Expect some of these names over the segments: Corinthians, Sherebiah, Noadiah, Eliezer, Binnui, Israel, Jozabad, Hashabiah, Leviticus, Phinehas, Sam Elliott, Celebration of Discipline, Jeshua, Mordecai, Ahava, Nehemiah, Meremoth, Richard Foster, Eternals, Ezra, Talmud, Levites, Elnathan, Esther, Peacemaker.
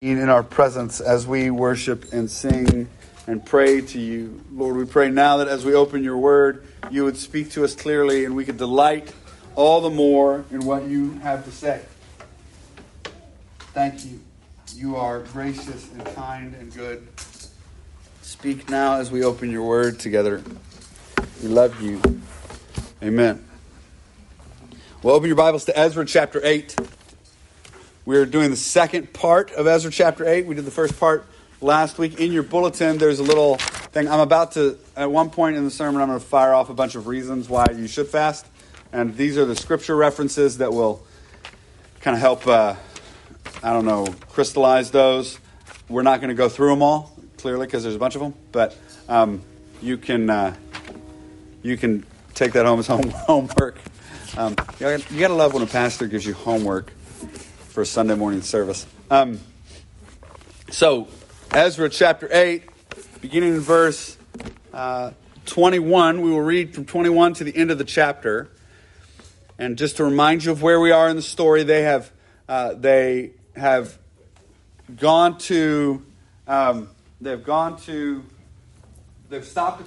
In our presence as we worship and sing and pray to you. Lord, we pray now that as we open your word, you would speak to us clearly and we could delight all the more in what you have to say. Thank you. You are gracious and kind and good. Speak now as we open your word together. We love you. Amen. Well, open your Bibles to Ezra chapter 8. We are doing the second part of Ezra chapter 8. We did the first part last week. In your bulletin, there's a little thing. I'm about to, at one point in the sermon, I'm going to fire off a bunch of reasons why you should fast. And these are the scripture references that will kind of help, crystallize those. We're not going to go through them all, clearly, because there's a bunch of them. But you can take that home as homework. You got to love when a pastor gives you homework for Sunday morning service. So Ezra chapter 8, beginning in verse 21, we will read from 21 to the end of the chapter. And just to remind you of where we are in the story, they've stopped at the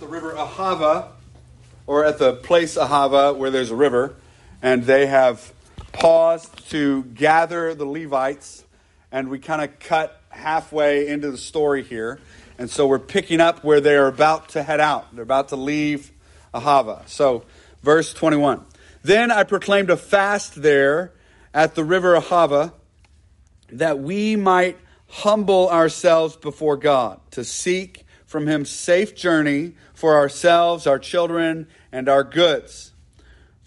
river Ahava, or at the place Ahava where there's a river, and they have paused to gather the Levites, and we kind of cut halfway into the story here. And so we're picking up where they're about to head out. They're about to leave Ahava. So verse 21. Then I proclaimed a fast there at the river Ahava, that we might humble ourselves before God, to seek from him safe journey for ourselves, our children, and our goods.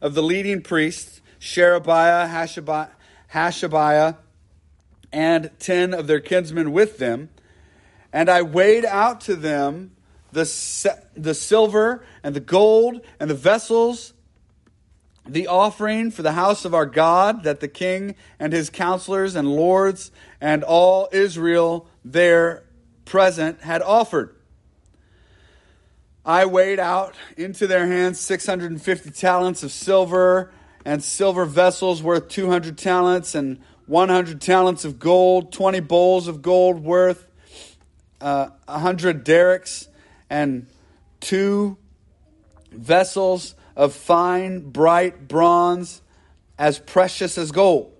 of the leading priests, Sherebiah, Hashabiah, and 10 of their kinsmen with them. And I weighed out to them the silver and the gold and the vessels, the offering for the house of our God, that the king and his counselors and lords and all Israel there present had offered. I weighed out into their hands 650 talents of silver, and silver vessels worth 200 talents, and 100 talents of gold, 20 bowls of gold worth 100 derricks, and 2 vessels of fine, bright bronze, as precious as gold.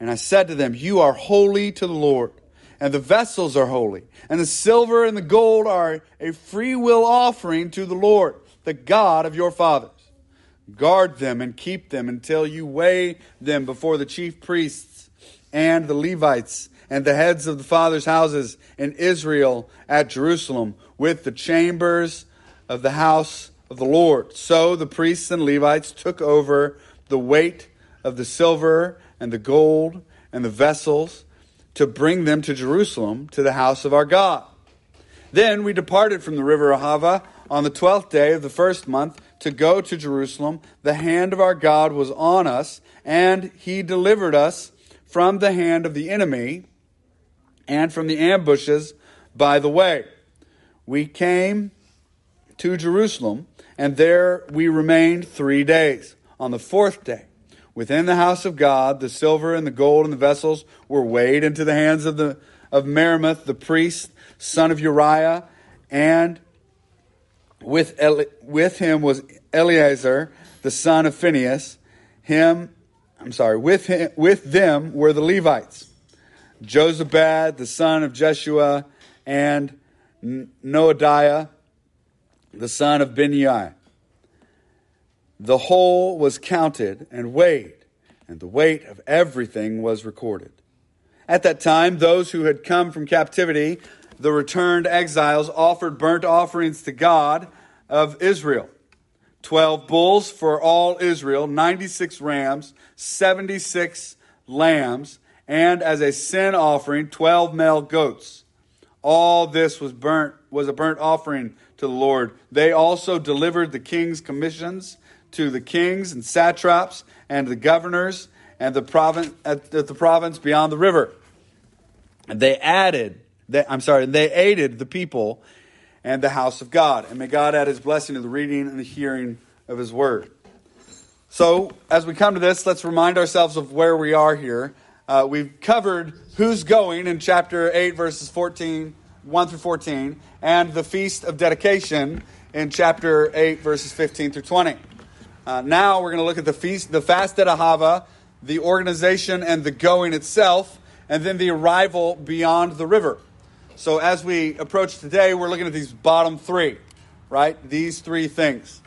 And I said to them, "You are holy to the Lord. And the vessels are holy, and the silver and the gold are a freewill offering to the Lord, the God of your fathers. Guard them and keep them until you weigh them before the chief priests and the Levites and the heads of the fathers' houses in Israel at Jerusalem with the chambers of the house of the Lord." So the priests and Levites took over the weight of the silver and the gold and the vessels, to bring them to Jerusalem, to the house of our God. Then we departed from the river Ahava on the 12th day of the first month to go to Jerusalem. The hand of our God was on us, and he delivered us from the hand of the enemy and from the ambushes by the way. We came to Jerusalem, and there we remained 3 days. On the fourth day, within the house of God, the silver and the gold and the vessels were weighed into the hands of Meremoth, the priest, son of Uriah, and with him was Eliezer, the son of Phinehas. With them were the Levites, Jozabad, the son of Jeshua, and Noadiah, the son of Binnui. The whole was counted and weighed, and the weight of everything was recorded. At that time, those who had come from captivity, the returned exiles, offered burnt offerings to God of Israel. 12 bulls for all Israel, 96 rams, 76 lambs, and as a sin offering, 12 male goats. All this was a burnt offering to the Lord. They also delivered the king's commissions to the kings and satraps and the governors and the province beyond the river. And they aided the people and the house of God. And may God add his blessing to the reading and the hearing of his word. So as we come to this, let's remind ourselves of where we are here. We've covered who's going in chapter 8, verses 1 through 14, and the Feast of Dedication in chapter 8, verses 15 through 20. Now we're going to look at the fast at Ahava, the organization and the going itself, and then the arrival beyond the river. So as we approach today, we're looking at these bottom three, right? These three things.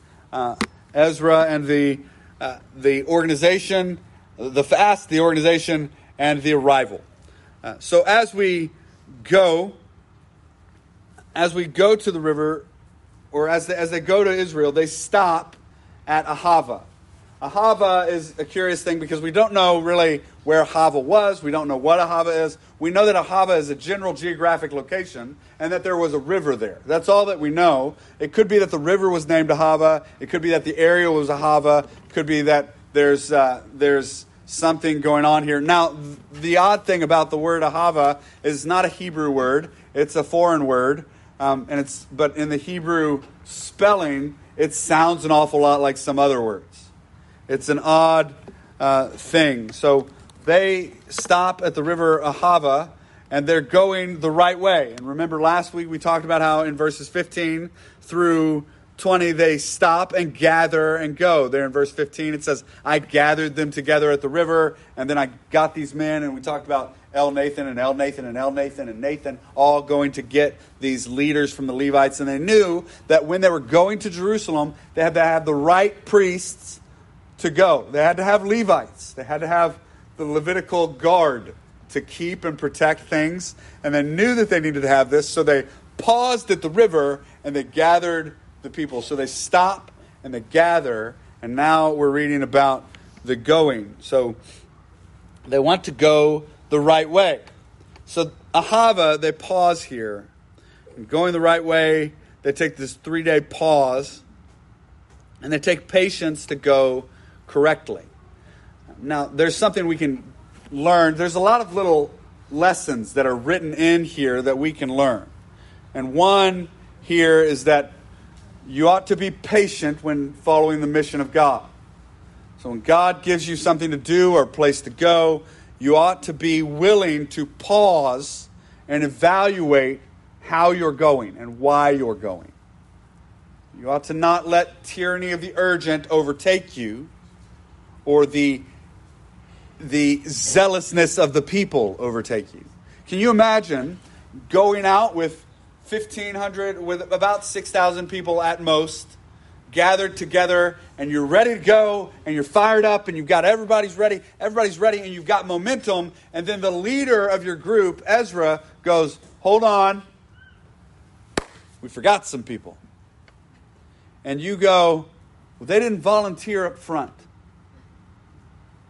Ezra and the organization, the fast, the organization, and the arrival. So as we go to the river, or as they go to Israel, they stop at Ahava. Ahava is a curious thing because we don't know really where Ahava was. We don't know what Ahava is. We know that Ahava is a general geographic location and that there was a river there. That's all that we know. It could be that the river was named Ahava. It could be that the area was Ahava. It could be that there's something going on here. Now, the odd thing about the word Ahava is it's not a Hebrew word. It's a foreign word. But in the Hebrew spelling, it sounds an awful lot like some other words. It's an odd thing. So they stop at the river Ahava, and they're going the right way. And remember last week we talked about how in verses 15 through 20, they stop and gather and go. There in verse 15, it says, I gathered them together at the river, and then I got these men, and we talked about Elnathan and Elnathan and Elnathan and Nathan all going to get these leaders from the Levites. And they knew that when they were going to Jerusalem, they had to have the right priests to go. They had to have Levites. They had to have the Levitical guard to keep and protect things. And they knew that they needed to have this. So they paused at the river and they gathered the people. So they stop and they gather. And now we're reading about the going. So they want to go the right way. So Ahava, they pause here. And going the right way, they take this 3-day pause. And they take patience to go correctly. Now, there's something we can learn. There's a lot of little lessons that are written in here that we can learn. And one here is that you ought to be patient when following the mission of God. So when God gives you something to do or a place to go, you ought to be willing to pause and evaluate how you're going and why you're going. You ought to not let tyranny of the urgent overtake you, or the zealousness of the people overtake you. Can you imagine going out with 1,500, with about 6,000 people at most, gathered together, and you're ready to go, and you're fired up, and you've got everybody's ready, and you've got momentum, and then the leader of your group, Ezra, goes, hold on, we forgot some people. And you go, well, they didn't volunteer up front.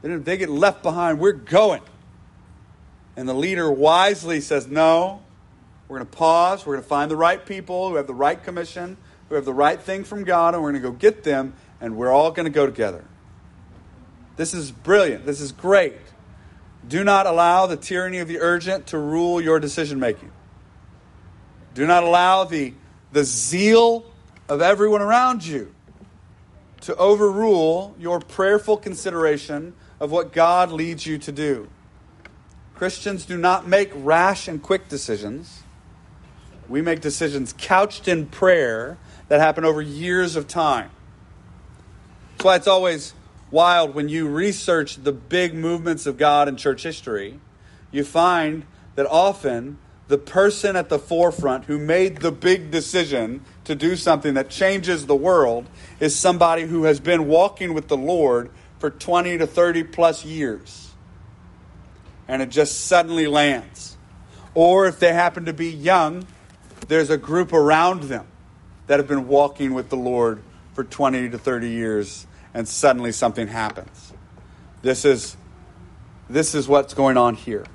They get left behind. We're going. And the leader wisely says, no, we're going to pause. We're going to find the right people who have the right commission, who have the right thing from God, and we're going to go get them, and we're all going to go together. This is brilliant. This is great. Do not allow the tyranny of the urgent to rule your decision-making. Do not allow the zeal of everyone around you to overrule your prayerful consideration of what God leads you to do. Christians do not make rash and quick decisions. We make decisions couched in prayer that happen over years of time. That's why it's always wild when you research the big movements of God in church history. You find that often the person at the forefront who made the big decision to do something that changes the world is somebody who has been walking with the Lord for 20 to 30 plus years. And it just suddenly lands. Or if they happen to be young, there's a group around them that have been walking with the Lord for 20 to 30 years, and suddenly something happens. This is this is what's going on here.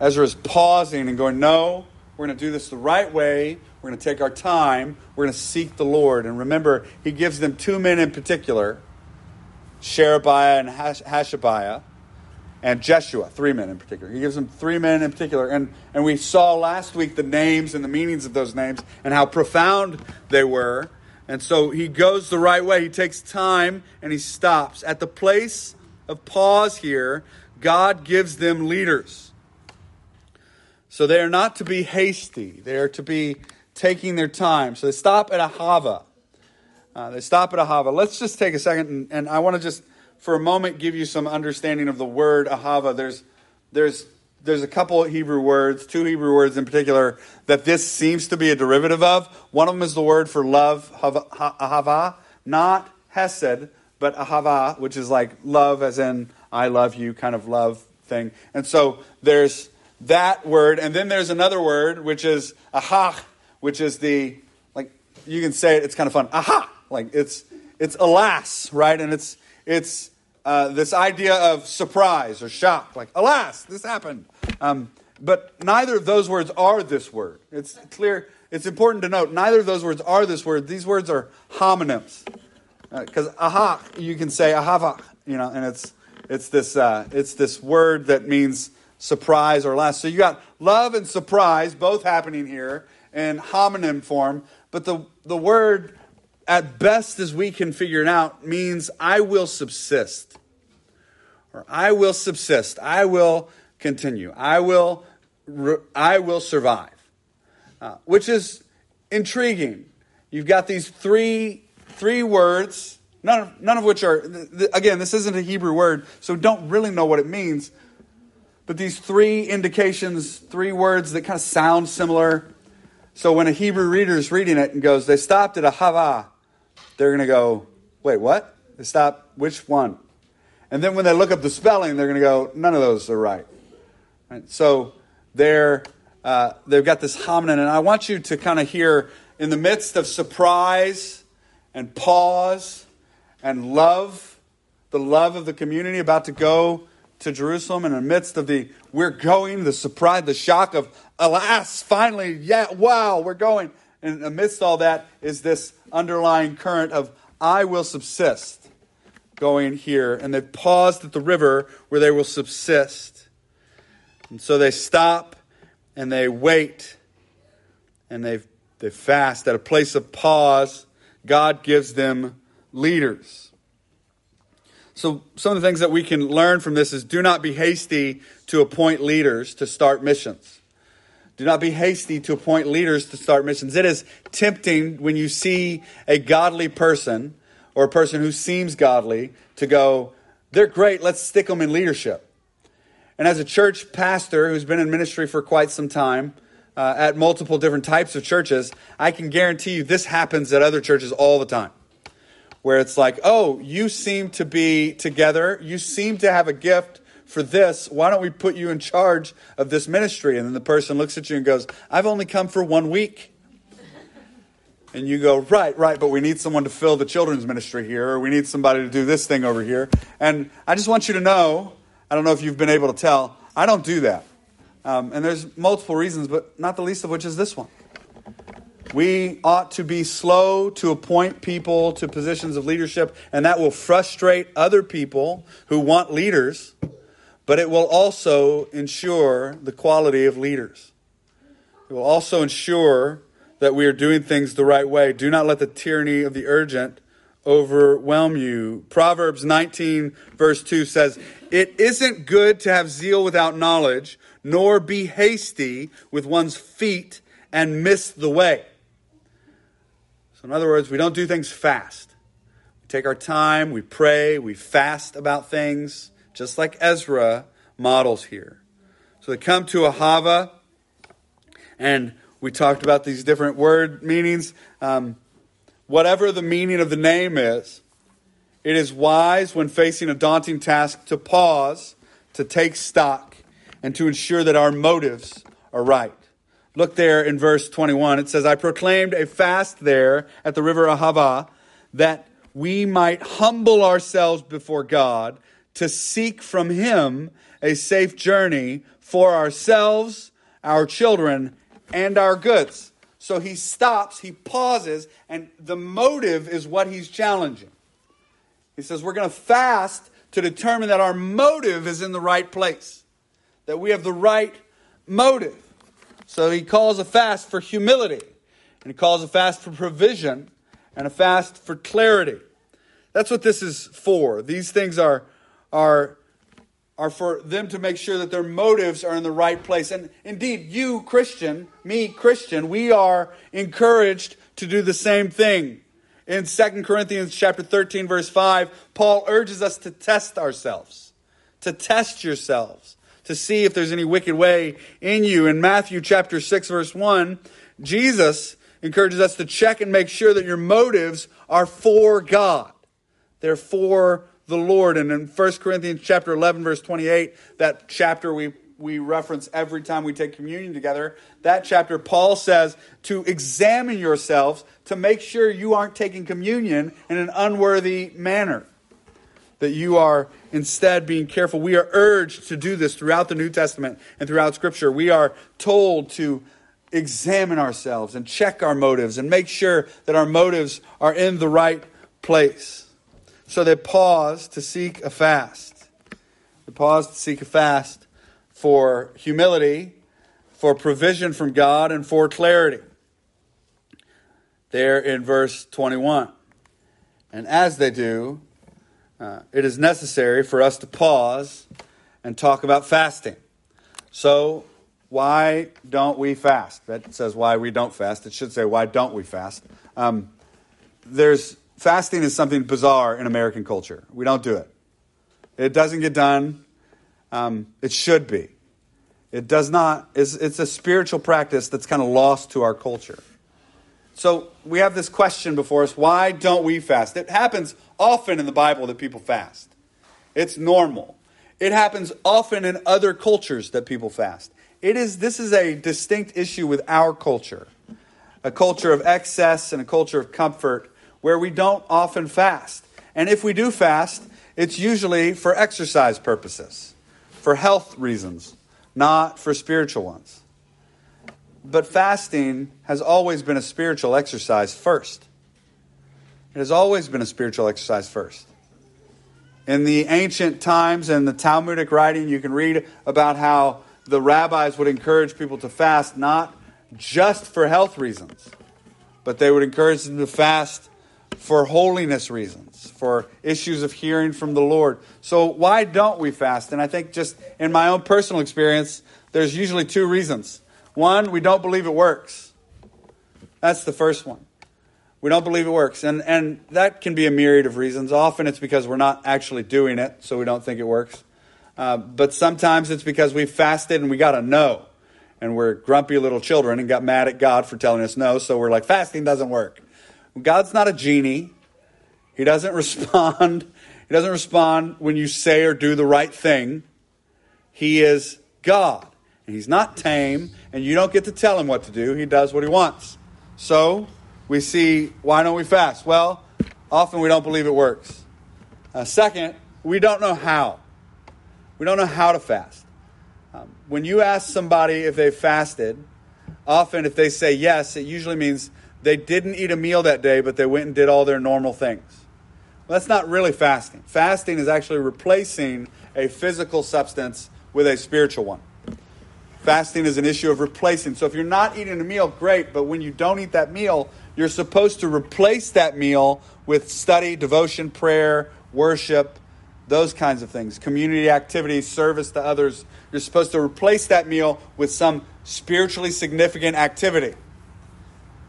Ezra's pausing and going, no, we're going to do this the right way. We're going to take our time. We're going to seek the Lord. And remember, he gives them two men in particular, Sherebiah and Hashabiah, and Jeshua, three men in particular. He gives them three men in particular. And we saw last week the names and the meanings of those names and how profound they were. And so he goes the right way. He takes time and he stops. At the place of pause here, God gives them leaders. So they are not to be hasty. They are to be taking their time. So they stop at Ahava. Let's just take a second, and I want to just, for a moment, give you some understanding of the word Ahava. There's a couple of Hebrew words, two Hebrew words in particular, that this seems to be a derivative of. One of them is the word for love, Ahava, not Hesed, but Ahava, which is like love as in I love you kind of love thing. And so there's that word. And then there's another word, which is Ahach, which is the, like, you can say it, it's kind of fun. Aha! Like, it's alas, right? And it's this idea of surprise or shock, like, alas, this happened. But neither of those words are this word. It's clear. It's important to note, neither of those words are this word. These words are homonyms. Because aha, you can say ahava, you know, and it's this word that means surprise or alas. So you got love and surprise both happening here in homonym form, but the word, at best as we can figure it out, means I will subsist, or I will subsist. I will continue. I will survive, which is intriguing. You've got these three words, none of which are, again, this isn't a Hebrew word, so don't really know what it means. But these three indications, three words that kind of sound similar. So when a Hebrew reader is reading it and goes, they stopped at Ahava, they're going to go, wait, what? They stopped, which one? And then when they look up the spelling, they're going to go, none of those are right. And so they've got this homonym. And I want you to kind of hear, in the midst of surprise and pause and love, the love of the community about to go to Jerusalem, and in the midst of the surprise, the shock of, alas, finally, yeah, wow, we're going. And amidst all that is this underlying current of, I will subsist, going here. And they've paused at the river where they will subsist. And so they stop, and they wait, and they fast. At a place of pause, God gives them leaders. So some of the things that we can learn from this is, do not be hasty to appoint leaders to start missions. Do not be hasty to appoint leaders to start missions. It is tempting when you see a godly person or a person who seems godly to go, they're great, let's stick them in leadership. And as a church pastor who's been in ministry for quite some time at multiple different types of churches, I can guarantee you this happens at other churches all the time. Where it's like, oh, you seem to be together. You seem to have a gift for this. Why don't we put you in charge of this ministry? And then the person looks at you and goes, I've only come for 1 week. And you go, right, but we need someone to fill the children's ministry here, or we need somebody to do this thing over here. And I just want you to know, I don't know if you've been able to tell, I don't do that. And there's multiple reasons, but not the least of which is this one. We ought to be slow to appoint people to positions of leadership, and that will frustrate other people who want leaders, but it will also ensure the quality of leaders. It will also ensure that we are doing things the right way. Do not let the tyranny of the urgent overwhelm you. Proverbs 19, verse 2 says, it isn't good to have zeal without knowledge, nor be hasty with one's feet and miss the way. In other words, we don't do things fast. We take our time, we pray, we fast about things, just like Ezra models here. So they come to Ahava, and we talked about these different word meanings. Whatever the meaning of the name is, it is wise when facing a daunting task to pause, to take stock, and to ensure that our motives are right. Look there in verse 21. It says, I proclaimed a fast there at the river Ahava, that we might humble ourselves before God to seek from him a safe journey for ourselves, our children, and our goods. So he stops, he pauses, and the motive is what he's challenging. He says, we're going to fast to determine that our motive is in the right place, that we have the right motive. So he calls a fast for humility, and he calls a fast for provision, and a fast for clarity. That's what this is for. These things are for them to make sure that their motives are in the right place. And indeed, you, Christian, me, Christian, we are encouraged to do the same thing. In 2 Corinthians chapter 13, verse 5, Paul urges us to test ourselves, to test yourselves, to see if there's any wicked way in you. In Matthew chapter 6, verse 1, Jesus encourages us to check and make sure that your motives are for God. They're for the Lord. And in 1 Corinthians chapter 11, verse 28, that chapter we reference every time we take communion together, that chapter Paul says to examine yourselves to make sure you aren't taking communion in an unworthy manner, that you are instead being careful. We are urged to do this throughout the New Testament and throughout Scripture. We are told to examine ourselves and check our motives and make sure that our motives are in the right place. So they pause to seek a fast. They pause to seek a fast for humility, for provision from God, and for clarity. There in verse 21. And as they do, it is necessary for us to pause and talk about fasting. So why don't we fast? That says why we don't fast. It should say why don't we fast. Fasting is something bizarre in American culture. We don't do it. It doesn't get done. It should be. It does not. It's a spiritual practice that's kind of lost to our culture. So we have this question before us. Why don't we fast? It happens often in the Bible that people fast. It's normal. It happens often in other cultures that people fast. This is a distinct issue with our culture, a culture of excess and a culture of comfort where we don't often fast. And if we do fast, it's usually for exercise purposes, for health reasons, not for spiritual ones. But fasting has always been a spiritual exercise first. It has always been a spiritual exercise first. In the ancient times and the Talmudic writing, you can read about how the rabbis would encourage people to fast not just for health reasons, but they would encourage them to fast for holiness reasons, for issues of hearing from the Lord. So why don't we fast? And I think just in my own personal experience, there's usually two reasons. One, we don't believe it works. That's the first one. We don't believe it works. And that can be a myriad of reasons. Often it's because we're not actually doing it, so we don't think it works. But sometimes it's because we fasted and we got a no. And we're grumpy little children and got mad at God for telling us no. So we're like, fasting doesn't work. God's not a genie. He doesn't respond. He doesn't respond when you say or do the right thing. He is God. And he's not tame. And you don't get to tell him what to do. He does what he wants. So we see, why don't we fast? Well, often we don't believe it works. Second, we don't know how. We don't know how to fast. When you ask somebody if they fasted, often if they say yes, it usually means they didn't eat a meal that day, but they went and did all their normal things. Well, that's not really fasting. Fasting is actually replacing a physical substance with a spiritual one. Fasting is an issue of replacing. So if you're not eating a meal, great, but when you don't eat that meal, you're supposed to replace that meal with study, devotion, prayer, worship, those kinds of things, community activities, service to others. You're supposed to replace that meal with some spiritually significant activity.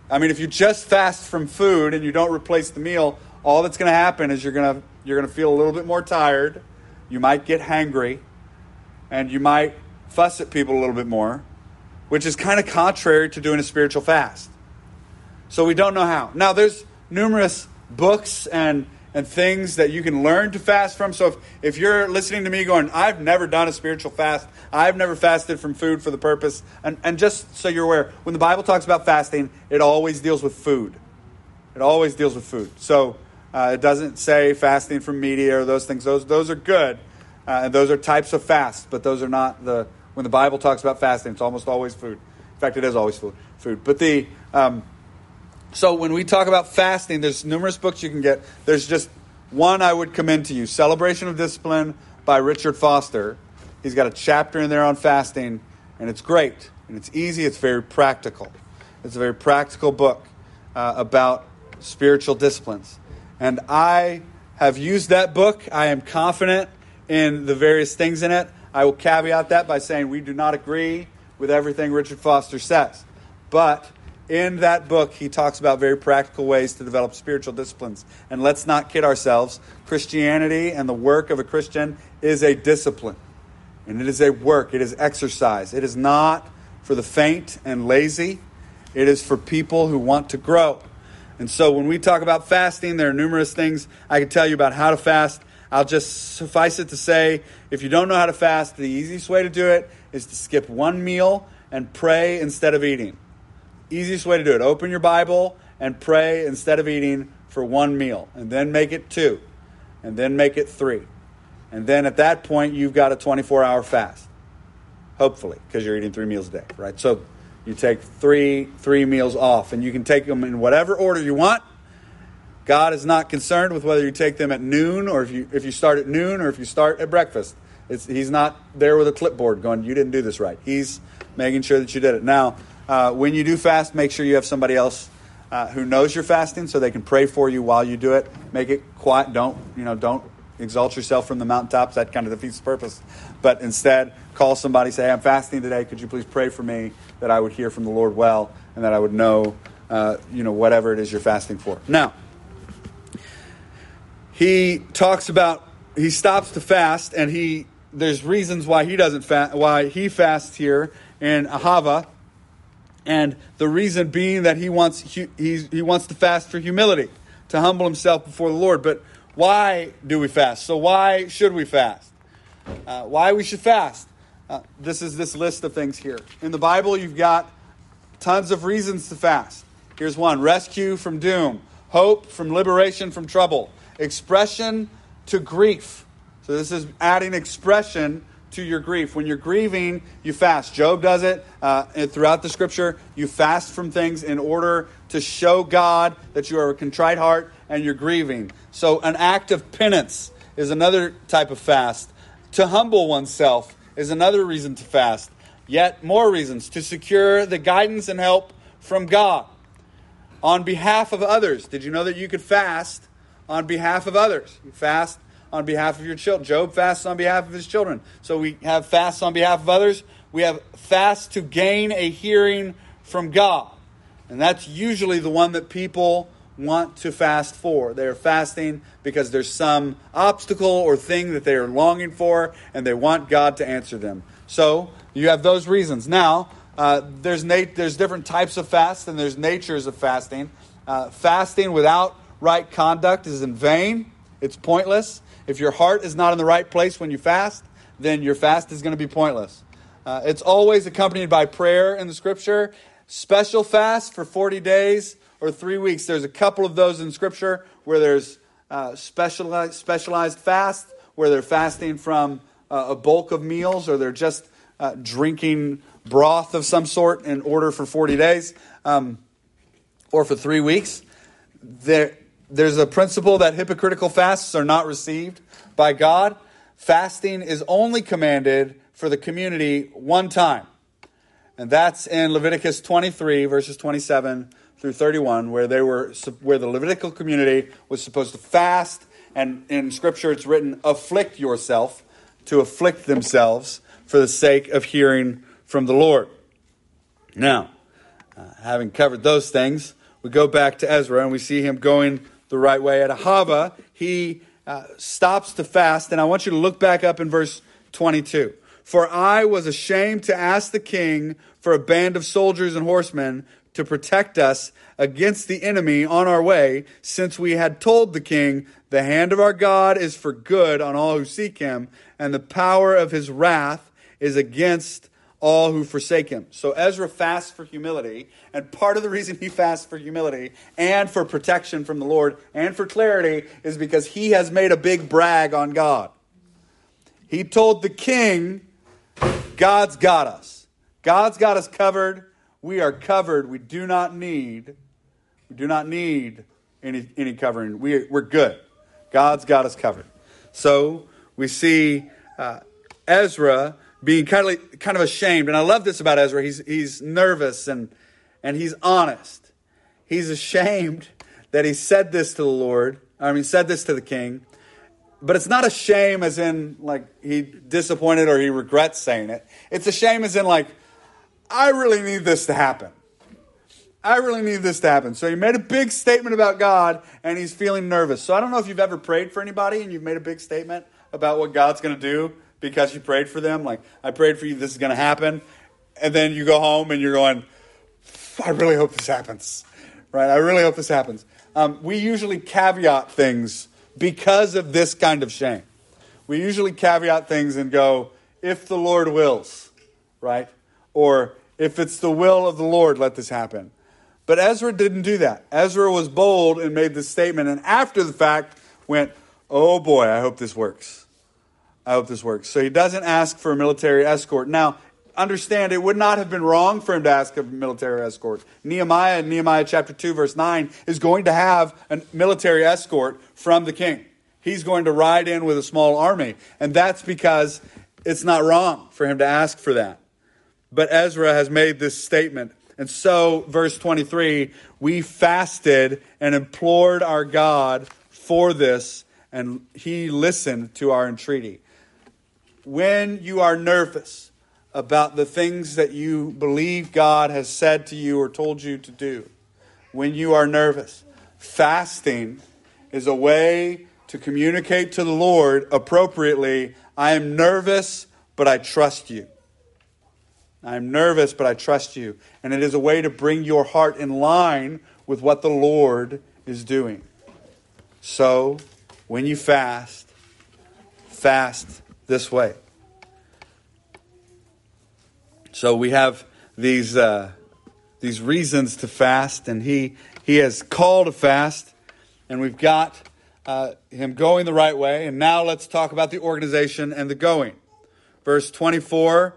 I mean, if you just fast from food and you don't replace the meal, all that's going to happen is you're going to feel a little bit more tired. You might get hangry and you might fuss at people a little bit more, which is kind of contrary to doing a spiritual fast. So we don't know how. Now, there's numerous books and things that you can learn to fast from. So if you're listening to me going, I've never done a spiritual fast. I've never fasted from food for the purpose. And just so you're aware, when the Bible talks about fasting, it always deals with food. It always deals with food. So it doesn't say fasting from media or those things. Those are good. And those are types of fasts, but those are not the... When the Bible talks about fasting, it's almost always food. In fact, it is always food. But the... So when we talk about fasting, there's numerous books you can get. There's just one I would commend to you, Celebration of Discipline by Richard Foster. He's got a chapter in there on fasting, and it's great, and it's easy, it's very practical. It's a very practical book about spiritual disciplines. And I have used that book. I am confident in the various things in it. I will caveat that by saying we do not agree with everything Richard Foster says. But... in that book, he talks about very practical ways to develop spiritual disciplines. And let's not kid ourselves. Christianity and the work of a Christian is a discipline. And it is a work. It is exercise. It is not for the faint and lazy. It is for people who want to grow. And so when we talk about fasting, there are numerous things I could tell you about how to fast. I'll just suffice it to say, if you don't know how to fast, the easiest way to do it is to skip one meal and pray instead of eating. Easiest way to do it. Open your Bible and pray instead of eating for one meal. And then make it two. And then make it three. And then at that point, you've got a 24-hour fast. Hopefully, because you're eating 3 meals a day, right? So you take three meals off. And you can take them in whatever order you want. God is not concerned with whether you take them at noon or if you start at noon or if you start at breakfast. He's not there with a clipboard going, you didn't do this right. He's making sure that you did it. Now... when you do fast, make sure you have somebody else who knows you're fasting, so they can pray for you while you do it. Make it quiet. Don't exalt yourself from the mountaintops. That kind of defeats the purpose. But instead, call somebody. Say, hey, I'm fasting today. Could you please pray for me that I would hear from the Lord well, and that I would know, whatever it is you're fasting for. Now, he talks about he stops to fast, and there's reasons why he doesn't fast, why he fasts here in Ahava. And the reason being that he wants to fast for humility, to humble himself before the Lord. But why do we fast? So why should we fast? Why we should fast? This is this list of things here. In the Bible, you've got tons of reasons to fast. Here's one. Rescue from doom. Hope from liberation from trouble. Expression to grief. So this is adding expression to your grief. When you're grieving, you fast. Job does it and throughout the scripture. You fast from things in order to show God that you are a contrite heart and you're grieving. So an act of penance is another type of fast. To humble oneself is another reason to fast. Yet more reasons. To secure the guidance and help from God. On behalf of others. Did you know that you could fast on behalf of others? You fast on behalf of your children. Job fasts on behalf of his children. So we have fasts on behalf of others. We have fasts to gain a hearing from God. And that's usually the one that people want to fast for. They are fasting because there's some obstacle or thing that they are longing for, and they want God to answer them. So you have those reasons. Now, there's different types of fasts, and there's natures of fasting. Fasting without right conduct is in vain. It's pointless. If your heart is not in the right place when you fast, then your fast is going to be pointless. It's always accompanied by prayer in the scripture. Special fast for 40 days or 3 weeks. There's a couple of those in scripture where there's specialized fast, where they're fasting from a bulk of meals, or they're just drinking broth of some sort in order for 40 days or for 3 weeks. There's a principle that hypocritical fasts are not received by God. Fasting is only commanded for the community one time. And that's in Leviticus 23, verses 27 through 31, where the Levitical community was supposed to fast. And in Scripture it's written, afflict yourself, to afflict themselves for the sake of hearing from the Lord. Now, having covered those things, we go back to Ezra and we see him going the right way. At Ahava, he stops to fast. And I want you to look back up in verse 22. For I was ashamed to ask the king for a band of soldiers and horsemen to protect us against the enemy on our way, since we had told the king, the hand of our God is for good on all who seek him, and the power of his wrath is against all who forsake him. So Ezra fasts for humility. And part of the reason he fasts for humility and for protection from the Lord and for clarity is because he has made a big brag on God. He told the king, God's got us. God's got us covered. We are covered. We do not need any covering. We're good. God's got us covered. So we see Ezra being kind of ashamed. And I love this about Ezra. He's nervous and he's honest. He's ashamed that he said this to the Lord. Said this to the king. But it's not a shame as in, like, he disappointed or he regrets saying it. It's a shame as in, like, I really need this to happen. So he made a big statement about God, and he's feeling nervous. So I don't know if you've ever prayed for anybody, and you've made a big statement about what God's going to do because you prayed for them. Like, I prayed for you, this is going to happen. And then you go home, and you're going, I really hope this happens. Right? I really hope this happens. We usually caveat things because of this kind of shame. We usually caveat things and go, if the Lord wills, right? Or if it's the will of the Lord, let this happen. But Ezra didn't do that. Ezra was bold and made this statement, and after the fact went, oh boy, I hope this works. So he doesn't ask for a military escort. Now, understand, it would not have been wrong for him to ask a military escort. Nehemiah, in Nehemiah chapter 2, verse 9, is going to have a military escort from the king. He's going to ride in with a small army. And that's because it's not wrong for him to ask for that. But Ezra has made this statement. And so, verse 23, we fasted and implored our God for this, and he listened to our entreaty. When you are nervous about the things that you believe God has said to you or told you to do, when you are nervous, fasting is a way to communicate to the Lord appropriately, I am nervous, but I trust you. I'm nervous, but I trust you. And it is a way to bring your heart in line with what the Lord is doing. So when you fast, fast this way. So we have these reasons to fast, and he has called a fast, and we've got him going the right way. And now let's talk about the organization and the going. Verse 24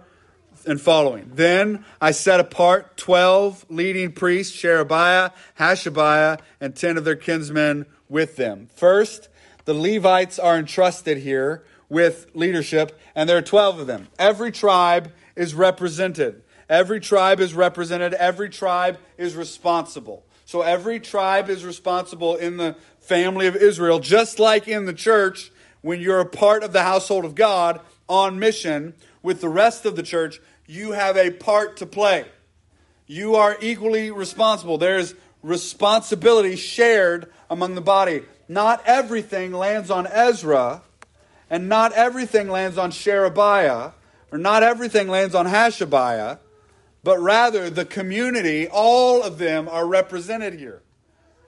and following. Then I set apart 12 leading priests, Sherebiah, Hashabiah, and 10 of their kinsmen with them. First, the Levites are entrusted here with leadership, and there are 12 of them. Every tribe is represented. Every tribe is responsible. So every tribe is responsible in the family of Israel, just like in the church, when you're a part of the household of God on mission with the rest of the church, you have a part to play. You are equally responsible. There's responsibility shared among the body. Not everything lands on Ezra, and not everything lands on Sherebiah, or not everything lands on Hashabiah, but rather the community, all of them are represented here.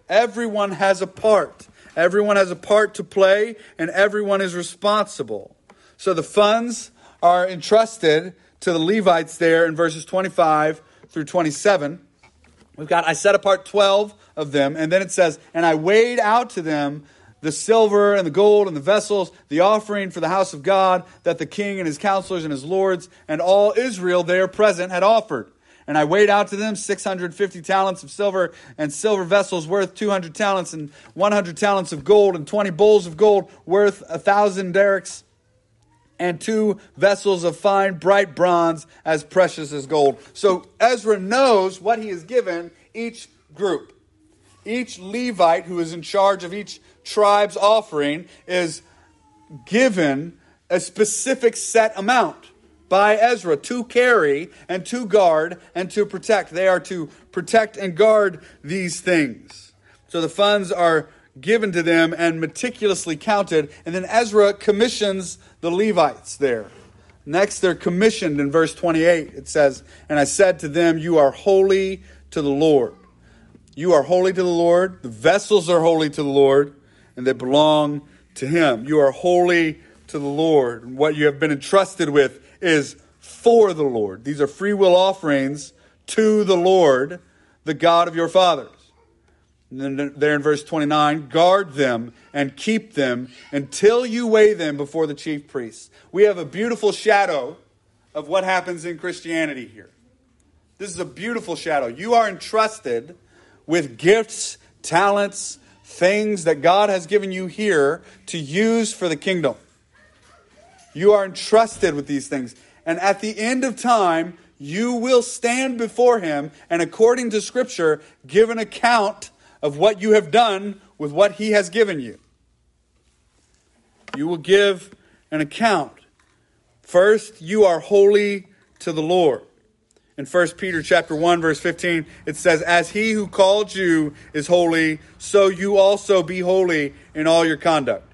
Everyone has a part. Everyone has a part to play, and everyone is responsible. So the funds are entrusted to the Levites there in verses 25 through 27. We've got, I set apart 12 of them, and then it says, and I weighed out to them the silver and the gold and the vessels, the offering for the house of God that the king and his counselors and his lords and all Israel there present had offered. And I weighed out to them 650 talents of silver and silver vessels worth 200 talents and 100 talents of gold and 20 bowls of gold worth 1,000 derricks and 2 vessels of fine bright bronze as precious as gold. So Ezra knows what he has given each group. Each Levite who is in charge of each tribe's offering is given a specific set amount by Ezra to carry and to guard and to protect. They are to protect and guard these things. So the funds are given to them and meticulously counted. And then Ezra commissions the Levites there. Next, they're commissioned in verse 28. It says, and I said to them, you are holy to the Lord. You are holy to the Lord. The vessels are holy to the Lord, and they belong to him. You are holy to the Lord. And what you have been entrusted with is for the Lord. These are free will offerings to the Lord, the God of your fathers. And then there in verse 29, guard them and keep them until you weigh them before the chief priests. We have a beautiful shadow of what happens in Christianity here. This is a beautiful shadow. You are entrusted with gifts, talents, things that God has given you here to use for the kingdom. You are entrusted with these things. And at the end of time, you will stand before him and, according to Scripture, give an account of what you have done with what he has given you. You will give an account. First, you are holy to the Lord. In 1 Peter chapter 1, verse 15, it says, as he who called you is holy, so you also be holy in all your conduct.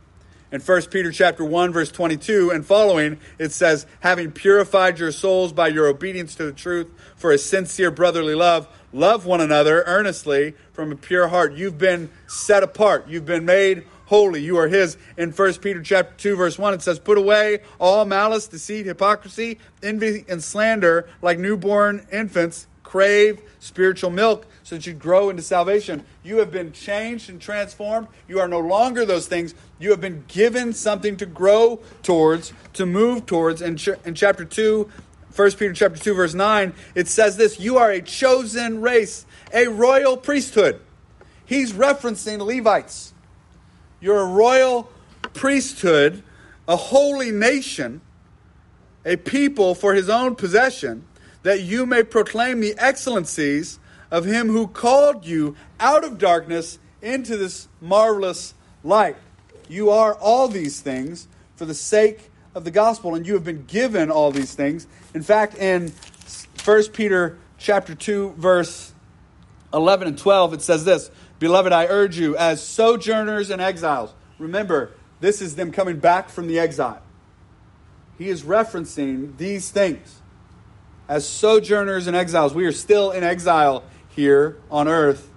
In 1 Peter chapter 1, verse 22 and following, it says, having purified your souls by your obedience to the truth for a sincere brotherly love, love one another earnestly from a pure heart. You've been set apart. You've been made holy. You are his. In 1 Peter chapter 2, verse 1, it says, put away all malice, deceit, hypocrisy, envy, and slander, like newborn infants, crave spiritual milk so that you grow into salvation. You have been changed and transformed. You are no longer those things. You have been given something to grow towards, to move towards. In chapter 2, 1 Peter chapter 2, verse 9, it says this, you are a chosen race, a royal priesthood. He's referencing the Levites. You're a royal priesthood, a holy nation, a people for his own possession, that you may proclaim the excellencies of him who called you out of darkness into this marvelous light. You are all these things for the sake of the gospel, and you have been given all these things. In fact, in 1 Peter chapter 2, verse 11 and 12, it says this, beloved, I urge you as sojourners and exiles. Remember, this is them coming back from the exile. He is referencing these things. As sojourners and exiles, we are still in exile here on earth.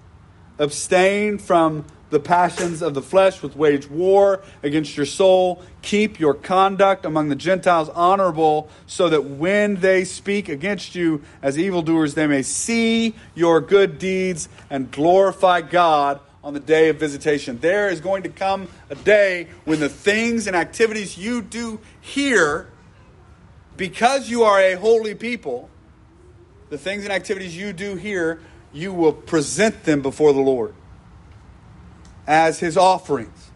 Abstain from the passions of the flesh, which wage war against your soul. Keep your conduct among the Gentiles honorable, so that when they speak against you as evildoers, they may see your good deeds and glorify God on the day of visitation. There is going to come a day when the things and activities you do here, because you are a holy people, the things and activities you do here, you will present them before the Lord as his offerings.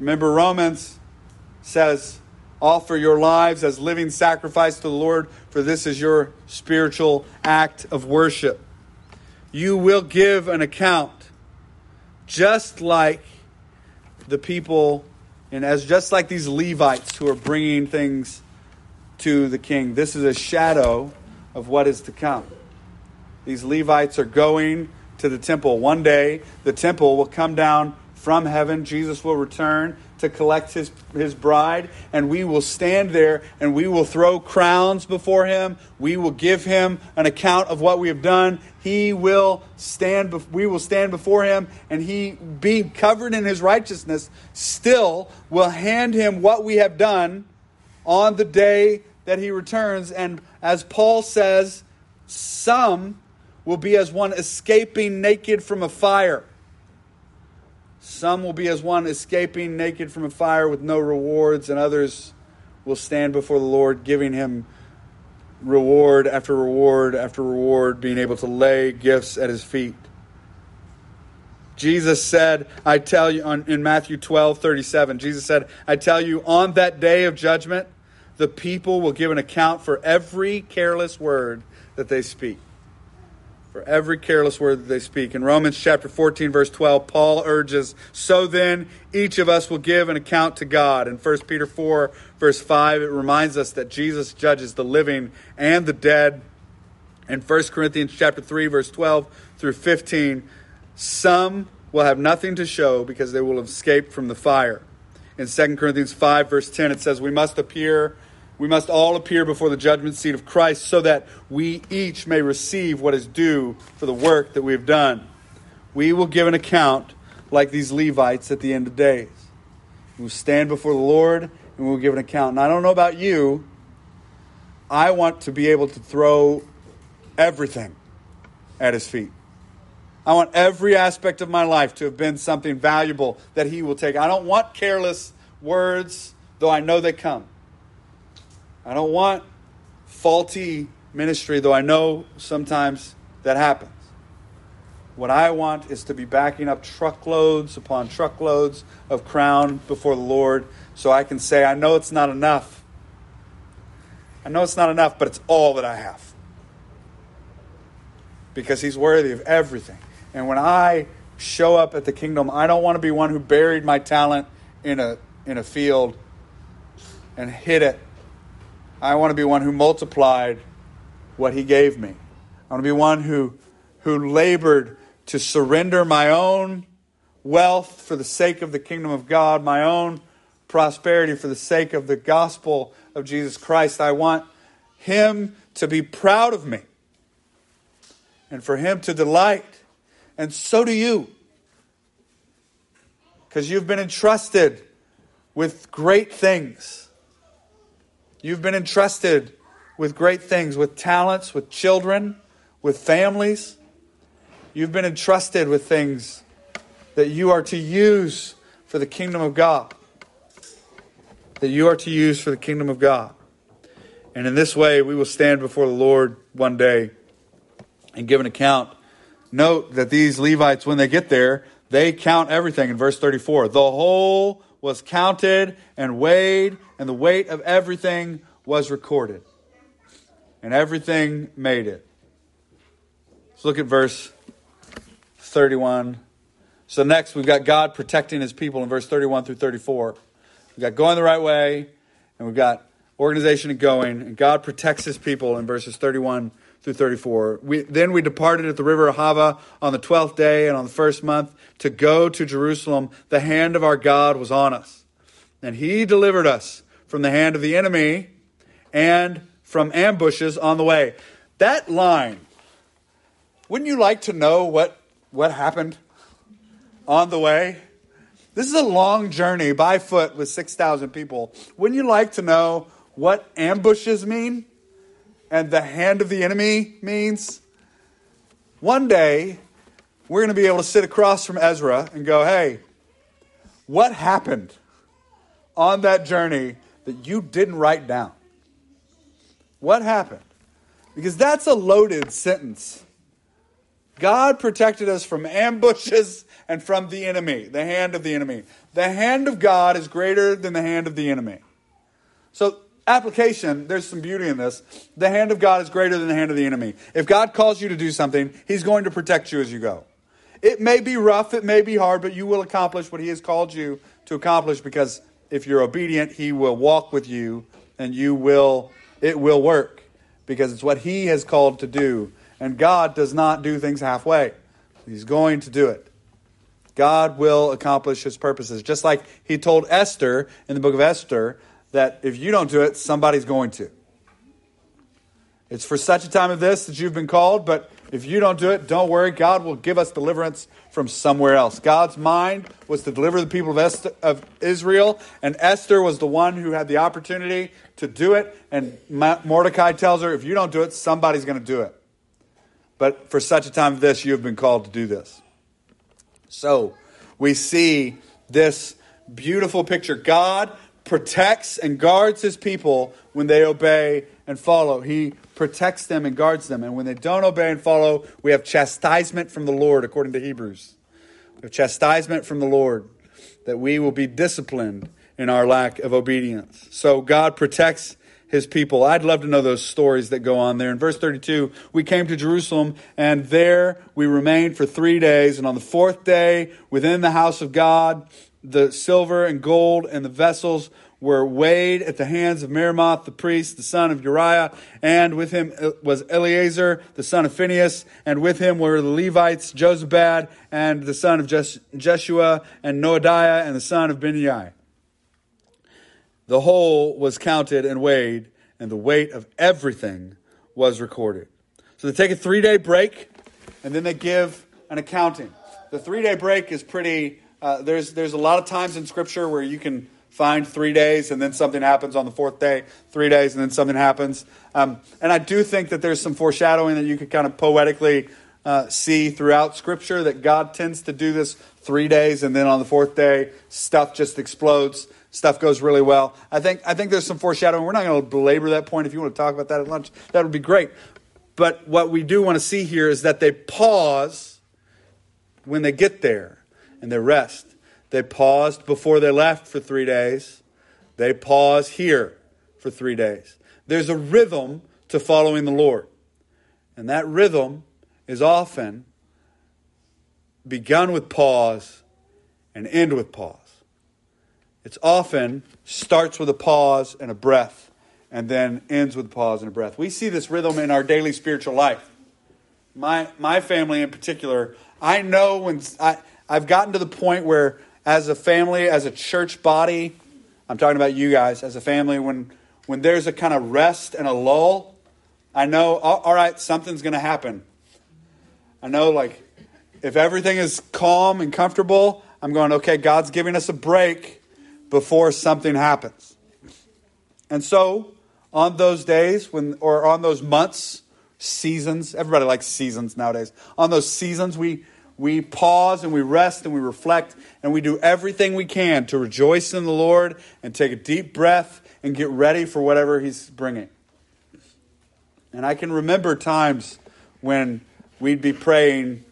Remember, Romans says, offer your lives as living sacrifice to the Lord, for this is your spiritual act of worship. You will give an account, just like the people, and just like these Levites who are bringing things to the king. This is a shadow of what is to come. These Levites are going to the temple. One day, the temple will come down from heaven. Jesus will return to collect his bride, and we will stand there, and we will throw crowns before him. We will give him an account of what we have done. We will stand before him, and he, being covered in his righteousness, still will hand him what we have done on the day that he returns. And as Paul says, some will be as one escaping naked from a fire. Some will be as one escaping naked from a fire with no rewards, and others will stand before the Lord, giving him reward after reward after reward, being able to lay gifts at his feet. Jesus said, I tell you, in Matthew 12:37, Jesus said, I tell you, on that day of judgment, the people will give an account for every careless word that they speak. For every careless word that they speak. In Romans chapter 14, verse 12, Paul urges, so then, each of us will give an account to God. In 1 Peter 4, verse 5, it reminds us that Jesus judges the living and the dead. In 1 Corinthians chapter 3, verse 12 through 15, some will have nothing to show because they will have escaped from the fire. In 2 Corinthians 5, verse 10, it says, we must all appear before the judgment seat of Christ, so that we each may receive what is due for the work that we have done. We will give an account like these Levites at the end of days. We will stand before the Lord and we will give an account. And I don't know about you, I want to be able to throw everything at his feet. I want every aspect of my life to have been something valuable that he will take. I don't want careless words, though I know they come. I don't want faulty ministry, though I know sometimes that happens. What I want is to be backing up truckloads upon truckloads of crown before the Lord, so I can say, I know it's not enough. I know it's not enough, but it's all that I have. Because he's worthy of everything. And when I show up at the kingdom, I don't want to be one who buried my talent in a field and hid it. I want to be one who multiplied what he gave me. I want to be one who labored to surrender my own wealth for the sake of the kingdom of God, my own prosperity for the sake of the gospel of Jesus Christ. I want him to be proud of me and for him to delight. And so do you. Because you've been entrusted with great things. You've been entrusted with great things, with talents, with children, with families. You've been entrusted with things that you are to use for the kingdom of God. That you are to use for the kingdom of God. And in this way, we will stand before the Lord one day and give an account. Note that these Levites, when they get there, they count everything. In verse 34, the whole was counted and weighed, and the weight of everything was recorded. And everything made it. Let's look at verse 31. So next, we've got God protecting his people in verse 31 through 34. We've got going the right way, and we've got organization and going, and God protects his people in verses 31 through 34. Then we departed at the river Ahava on the 12th day and on the first month to go to Jerusalem. The hand of our God was on us, and he delivered us from the hand of the enemy and from ambushes on the way. That line, wouldn't you like to know what happened on the way? This is a long journey by foot with 6,000 people. Wouldn't you like to know what ambushes mean and the hand of the enemy means? One day, we're going to be able to sit across from Ezra and go, hey, what happened on that journey that you didn't write down? What happened? Because that's a loaded sentence. God protected us from ambushes and from the enemy, the hand of the enemy. The hand of God is greater than the hand of the enemy. So application, there's some beauty in this. The hand of God is greater than the hand of the enemy. If God calls you to do something, he's going to protect you as you go. It may be rough, it may be hard, but you will accomplish what he has called you to accomplish, because if you're obedient, he will walk with you and it will work, because it's what he has called to do. And God does not do things halfway. He's going to do it. God will accomplish his purposes. Just like he told Esther in the book of Esther that if you don't do it, somebody's going to. It's for such a time as this that you've been called, but if you don't do it, don't worry. God will give us deliverance from somewhere else. God's mind was to deliver the people of Israel, and Esther was the one who had the opportunity to do it. And Mordecai tells her, if you don't do it, somebody's going to do it. But for such a time as this, you have been called to do this. So we see this beautiful picture. God protects and guards his people when they obey and follow. He protects them and guards them. And when they don't obey and follow, we have chastisement from the Lord, according to Hebrews. We have chastisement from the Lord that we will be disciplined in our lack of obedience. So God protects his people. I'd love to know those stories that go on there. In verse 32, we came to Jerusalem, and there we remained for 3 days. And on the fourth day, within the house of God, the silver and gold and the vessels were weighed at the hands of Meremoth, the priest, the son of Uriah. And with him was Eliezer, the son of Phinehas. And with him were the Levites, Jozabad, and the son of Jeshua, and Noadiah, and the son of Binnui. The whole was counted and weighed, and the weight of everything was recorded. So they take a 3-day break, and then they give an accounting. The 3-day break is pretty, there's a lot of times in Scripture where you can find 3 days, and then something happens on the fourth day, 3 days, and then something happens. And I do think that there's some foreshadowing that you could kind of poetically see throughout Scripture that God tends to do this 3 days, and then on the fourth day, stuff just explodes. Stuff goes really well. I think there's some foreshadowing. We're not going to belabor that point. If you want to talk about that at lunch, that would be great. But what we do want to see here is that they pause when they get there and they rest. They paused before they left for 3 days. They pause here for 3 days. There's a rhythm to following the Lord. And that rhythm is often begun with pause and end with pause. It's often starts with a pause and a breath and then ends with a pause and a breath. We see this rhythm in our daily spiritual life. My family in particular, I know when I've gotten to the point where as a family, as a church body, I'm talking about you guys, as a family, when there's a kind of rest and a lull, I know, all right, something's going to happen. I know, like, if everything is calm and comfortable, I'm going, okay, God's giving us a break before something happens. And so on those days on those months, seasons, everybody likes seasons nowadays. On those seasons, we pause and we rest and we reflect and we do everything we can to rejoice in the Lord and take a deep breath and get ready for whatever he's bringing. And I can remember times when we'd be praying,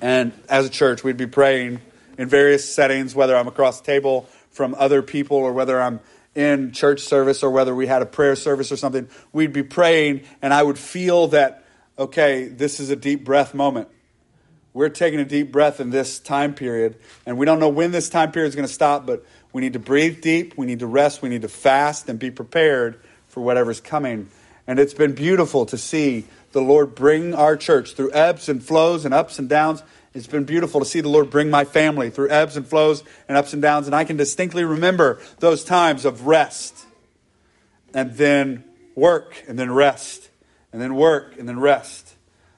and as a church, we'd be praying in various settings, whether I'm across the table from other people or whether I'm in church service or whether we had a prayer service or something. We'd be praying and I would feel that, okay, this is a deep breath moment. We're taking a deep breath in this time period, and we don't know when this time period is going to stop, but we need to breathe deep, we need to rest, we need to fast and be prepared for whatever's coming. And it's been beautiful to see the Lord bring our church through ebbs and flows and ups and downs. It's been beautiful to see the Lord bring my family through ebbs and flows and ups and downs, and I can distinctly remember those times of rest and then work and then rest and then work and then rest.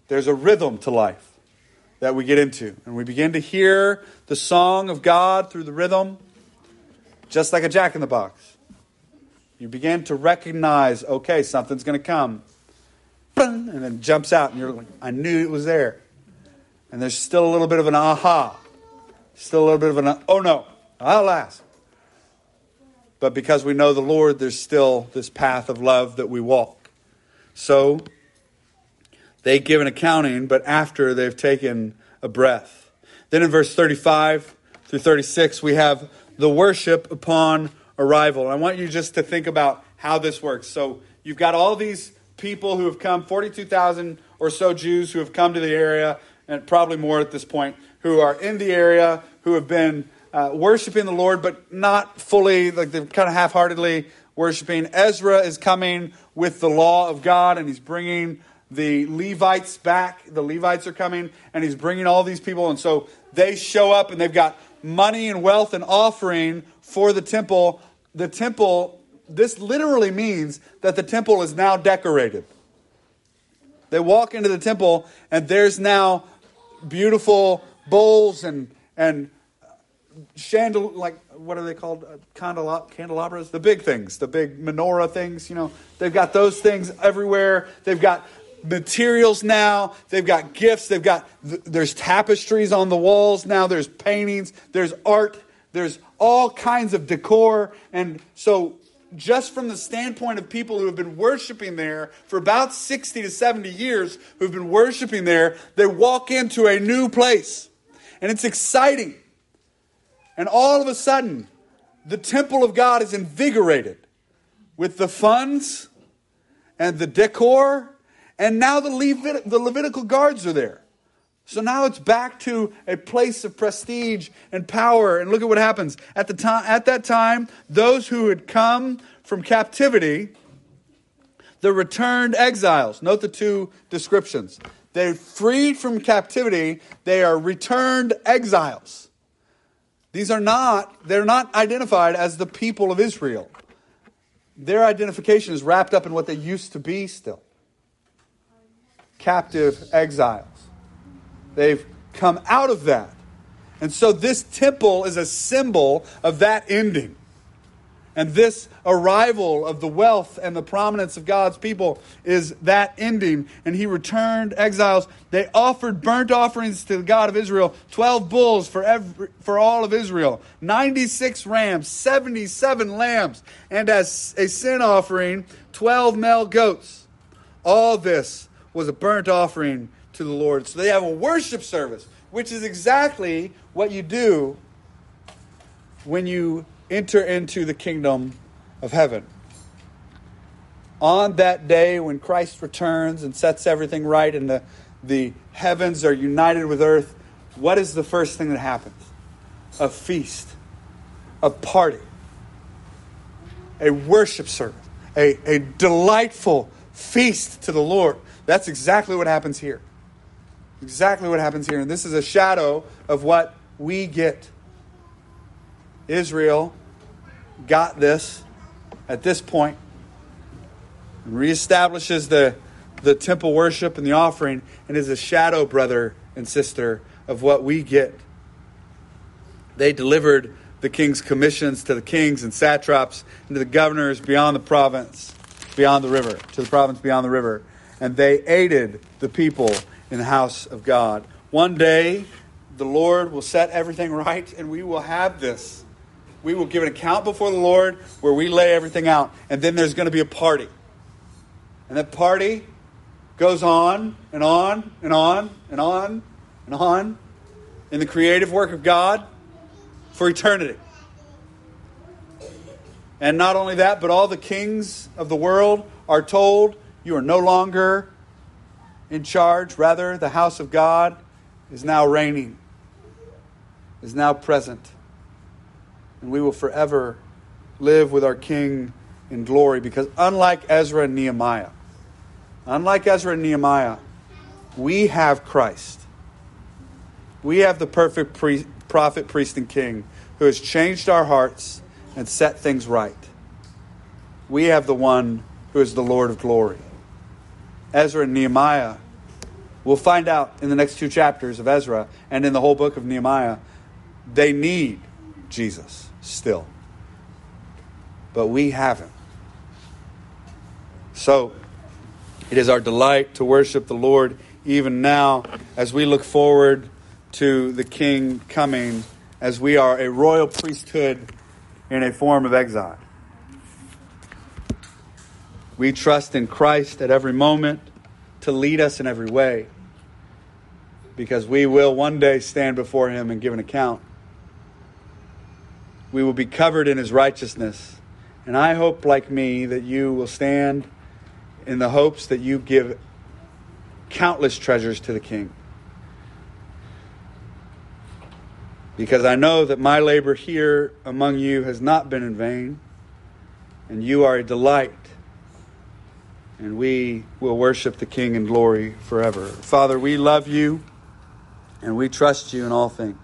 There's a rhythm to life that we get into. And we begin to hear the song of God through the rhythm, just like a jack-in-the-box. You begin to recognize, okay, something's going to come. And then jumps out, and you're like, I knew it was there. And there's still a little bit of an aha. Still a little bit of an, oh no, alas. But because we know the Lord, there's still this path of love that we walk. So they give an accounting, but after they've taken a breath. Then in verse 35 through 36, we have the worship upon arrival. And I want you just to think about how this works. So you've got all these people who have come, 42,000 or so Jews who have come to the area, and probably more at this point, who are in the area, who have been worshiping the Lord, but not fully, like they're kind of half-heartedly worshiping. Ezra is coming with the law of God, and he's bringing the Levites back. The Levites are coming, and he's bringing all these people. And so they show up, and they've got money and wealth and offering for the temple. The temple, this literally means that the temple is now decorated. They walk into the temple, and there's now beautiful bowls and like, what are they called? Candelabras? The big things, the big menorah things, you know. They've got those things everywhere. They've got materials now, they've got gifts, they've got, there's tapestries on the walls now, there's paintings, there's art, there's all kinds of decor. And so just from the standpoint of people who have been worshiping there for about 60 to 70 years, who've been worshiping there, they walk into a new place. And it's exciting. And all of a sudden, the temple of God is invigorated with the funds and the decor. And now the Levitical guards are there. So now it's back to a place of prestige and power. And look at what happens. At that time, those who had come from captivity, the returned exiles. Note the two descriptions. They're freed from captivity. They are returned exiles. They're not identified as the people of Israel. Their identification is wrapped up in what they used to be still. Captive exiles. They've come out of that. And so this temple is a symbol of that ending. And this arrival of the wealth and the prominence of God's people is that ending. And he returned exiles. They offered burnt offerings to the God of Israel, 12 bulls for all of Israel, 96 rams, 77 lambs, and as a sin offering, 12 male goats. All this was a burnt offering to the Lord. So they have a worship service, which is exactly what you do when you enter into the kingdom of heaven. On that day when Christ returns and sets everything right and the heavens are united with earth, what is the first thing that happens? A feast, a party, a worship service, a delightful feast to the Lord. That's exactly what happens here. Exactly what happens here. And this is a shadow of what we get. Israel got this at this point and reestablishes the temple worship and the offering, and is a shadow, brother and sister, of what we get. They delivered the king's commissions to the kings and satraps and to the governors to the province beyond the river. And they aided the people in the house of God. One day, the Lord will set everything right, and we will have this. We will give an account before the Lord where we lay everything out. And then there's going to be a party. And that party goes on and on and on and on and on in the creative work of God for eternity. And not only that, but all the kings of the world are told, you are no longer in charge. Rather, the house of God is now reigning, is now present. And we will forever live with our King in glory. Because unlike Ezra and Nehemiah, we have Christ. We have the perfect prophet, priest, and king who has changed our hearts and set things right. We have the one who is the Lord of glory. Ezra and Nehemiah, we'll find out in the next two chapters of Ezra and in the whole book of Nehemiah, they need Jesus. Still. But we haven't. So it is our delight to worship the Lord even now as we look forward to the King coming, as we are a royal priesthood in a form of exile. We trust in Christ at every moment to lead us in every way, because we will one day stand before him and give an account. We will be covered in his righteousness. And I hope, like me, that you will stand in the hopes that you give countless treasures to the King. Because I know that my labor here among you has not been in vain. And you are a delight. And we will worship the King in glory forever. Father, we love you and we trust you in all things.